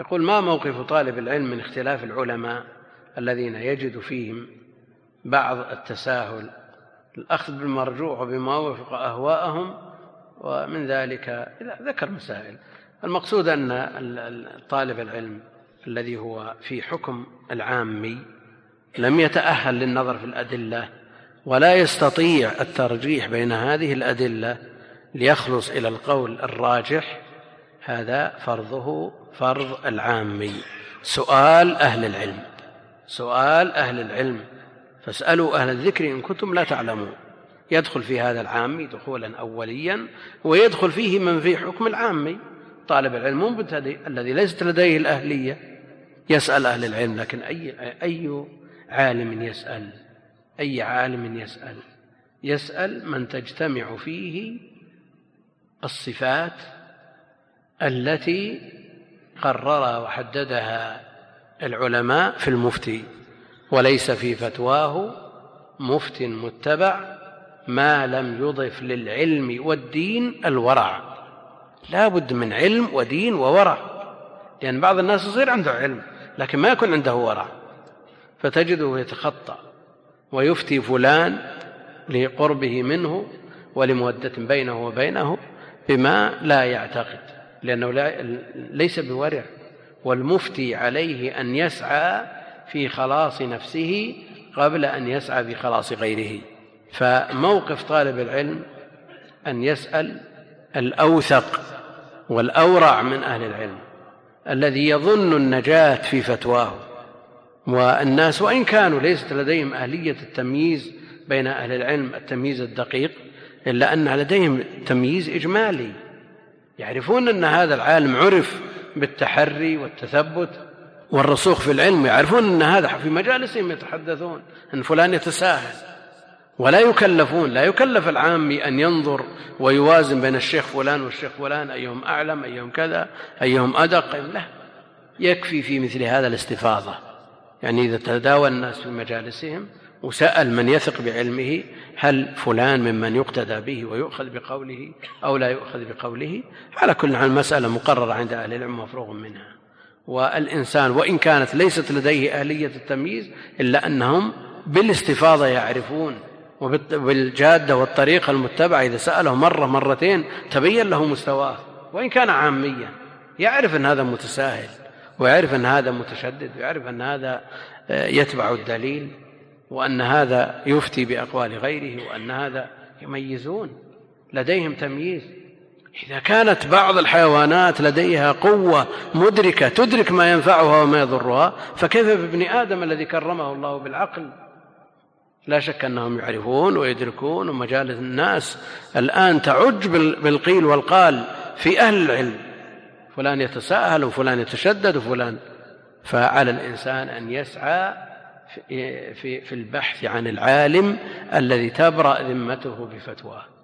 يقول: ما موقف طالب العلم من اختلاف العلماء الذين يجد فيهم بعض التساهل، الأخذ بالمرجوح وبما وفق أهواءهم ومن ذلك ذكر مسائل. المقصود أن طالب العلم الذي هو في حكم العامي لم يتأهل للنظر في الأدلة ولا يستطيع الترجيح بين هذه الأدلة ليخلص إلى القول الراجح، هذا فرضه فرض العامي. سؤال أهل العلم، سؤال أهل العلم، فاسألوا أهل الذكر إن كنتم لا تعلمون. يدخل في هذا العامي دخولا أوليا، ويدخل فيه من في حكم العامي. طالب العلم المبتدئ الذي ليست لديه الأهلية يسأل أهل العلم، لكن أي عالم يسأل؟ أي عالم يسأل؟ يسأل من تجتمع فيه الصفات التي قررها وحددها العلماء في المفتي، وليس في فتواه مفتٍ متبع ما لم يضف للعلم والدين الورع. لا بد من علم ودين وورع، لأن بعض الناس يصير عنده علم لكن ما يكون عنده ورع، فتجده يتخطى ويفتي فلان لقربه منه ولمودة بينه وبينه بما لا يعتقد، لأنه ليس بورع. والمفتي عليه أن يسعى في خلاص نفسه قبل أن يسعى في خلاص غيره. فموقف طالب العلم أن يسأل الأوثق والأورع من أهل العلم الذي يظن النجاة في فتواه. والناس وإن كانوا ليست لديهم أهلية التمييز بين أهل العلم التمييز الدقيق، إلا أن لديهم تمييز إجمالي، يعرفون أن هذا العالم عرف بالتحري والتثبت والرسوخ في العلم، يعرفون أن هذا في مجالسهم يتحدثون أن فلان يتساهل، ولا يكلفون، لا يكلف العامي أن ينظر ويوازن بين الشيخ فلان والشيخ فلان أيهم أعلم أيهم كذا أيهم أدق. لا، يكفي في مثل هذا الاستفاضة. يعني إذا تداوى الناس في مجالسهم وسأل من يثق بعلمه هل فلان ممن يقتدى به ويؤخذ بقوله أو لا يؤخذ بقوله، على كل حال المسألة مقررة عند أهل العلم مفروغ منها. والإنسان وإن كانت ليست لديه أهلية التمييز إلا أنهم بالاستفاضة يعرفون، وبالجادة والطريقة المتبعة إذا سأله مرة مرتين تبين له مستواه، وإن كان عاميا يعرف أن هذا متساهل ويعرف أن هذا متشدد ويعرف أن هذا يتبع الدليل وأن هذا يفتي بأقوال غيره وأن هذا يميزون، لديهم تمييز. إذا كانت بعض الحيوانات لديها قوة مدركة تدرك ما ينفعها وما يضرها، فكيف بابن آدم الذي كرمه الله بالعقل؟ لا شك أنهم يعرفون ويدركون، ومجالس الناس الآن تعج بالقيل والقال في أهل العلم، فلان يتساهل وفلان يتشدد وفلان. فعلى الإنسان أن يسعى في البحث عن العالم الذي تبرأ ذمته بفتواه.